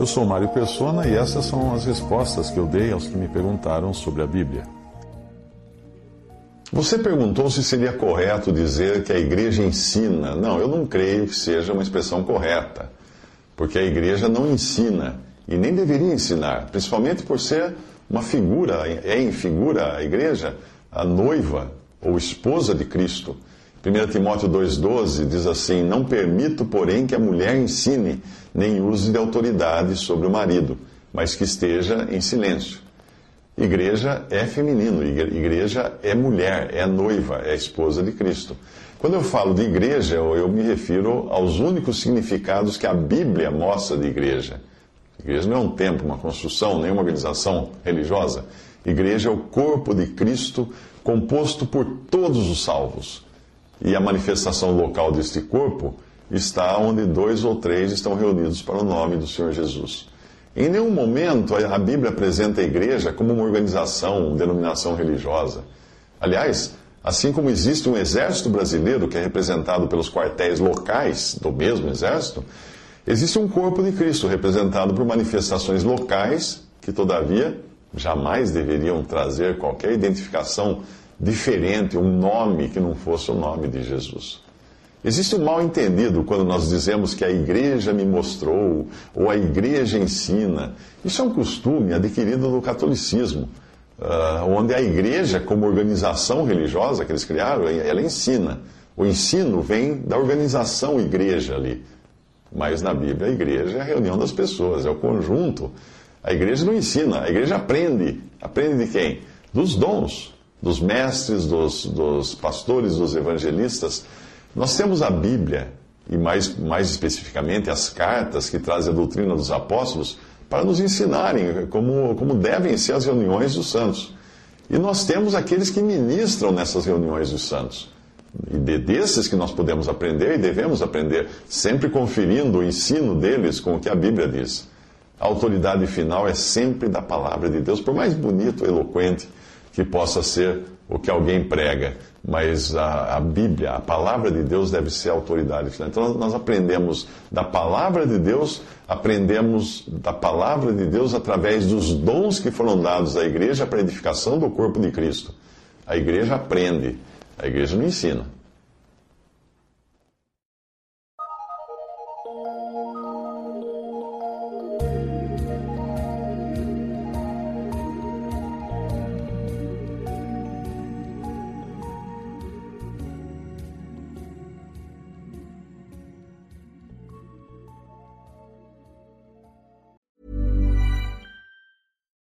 Eu sou Mário Persona e essas são as respostas que eu dei aos que me perguntaram sobre a Bíblia. Você perguntou se seria correto dizer que a igreja ensina. Não, eu não creio que seja uma expressão correta, porque a igreja não ensina e nem deveria ensinar, principalmente por ser uma figura, é em figura a igreja, a noiva ou esposa de Cristo. 1 Timóteo 2,12 diz assim: não permito, porém, que a mulher ensine, nem use de autoridade sobre o marido, mas que esteja em silêncio. Igreja é feminino, igreja é mulher, é noiva, é esposa de Cristo. Quando eu falo de igreja, eu me refiro aos únicos significados que a Bíblia mostra de igreja. Igreja não é um templo, uma construção, nem uma organização religiosa. Igreja é o corpo de Cristo, composto por todos os salvos. E a manifestação local deste corpo está onde 2 ou 3 estão reunidos para o nome do Senhor Jesus. Em nenhum momento a Bíblia apresenta a igreja como uma organização, uma denominação religiosa. Aliás, assim como existe um exército brasileiro que é representado pelos quartéis locais do mesmo exército, existe um corpo de Cristo representado por manifestações locais que, todavia, jamais deveriam trazer qualquer identificação diferente, um nome que não fosse o nome de Jesus. Existe um mal entendido quando nós dizemos que a igreja me mostrou ou a igreja ensina. Isso é um costume adquirido no catolicismo, onde a igreja, como organização religiosa que eles criaram, ela ensina. O ensino vem da organização igreja ali. Mas na Bíblia a igreja é a reunião das pessoas, é o conjunto. A igreja não ensina, a igreja aprende. Aprende de quem? Dos dons, dos mestres, dos pastores, dos evangelistas. Nós temos a Bíblia, e mais especificamente as cartas que trazem a doutrina dos apóstolos, para nos ensinarem como devem ser as reuniões dos santos. E nós temos aqueles que ministram nessas reuniões dos santos. E desses que nós podemos aprender e devemos aprender, sempre conferindo o ensino deles com o que a Bíblia diz. A autoridade final é sempre da palavra de Deus, por mais bonito, eloquente que possa ser o que alguém prega. Mas a Bíblia, a palavra de Deus deve ser a autoridade final. Então nós aprendemos da palavra de Deus, aprendemos da palavra de Deus através dos dons que foram dados à igreja para a edificação do corpo de Cristo. A igreja aprende. A igreja não ensina.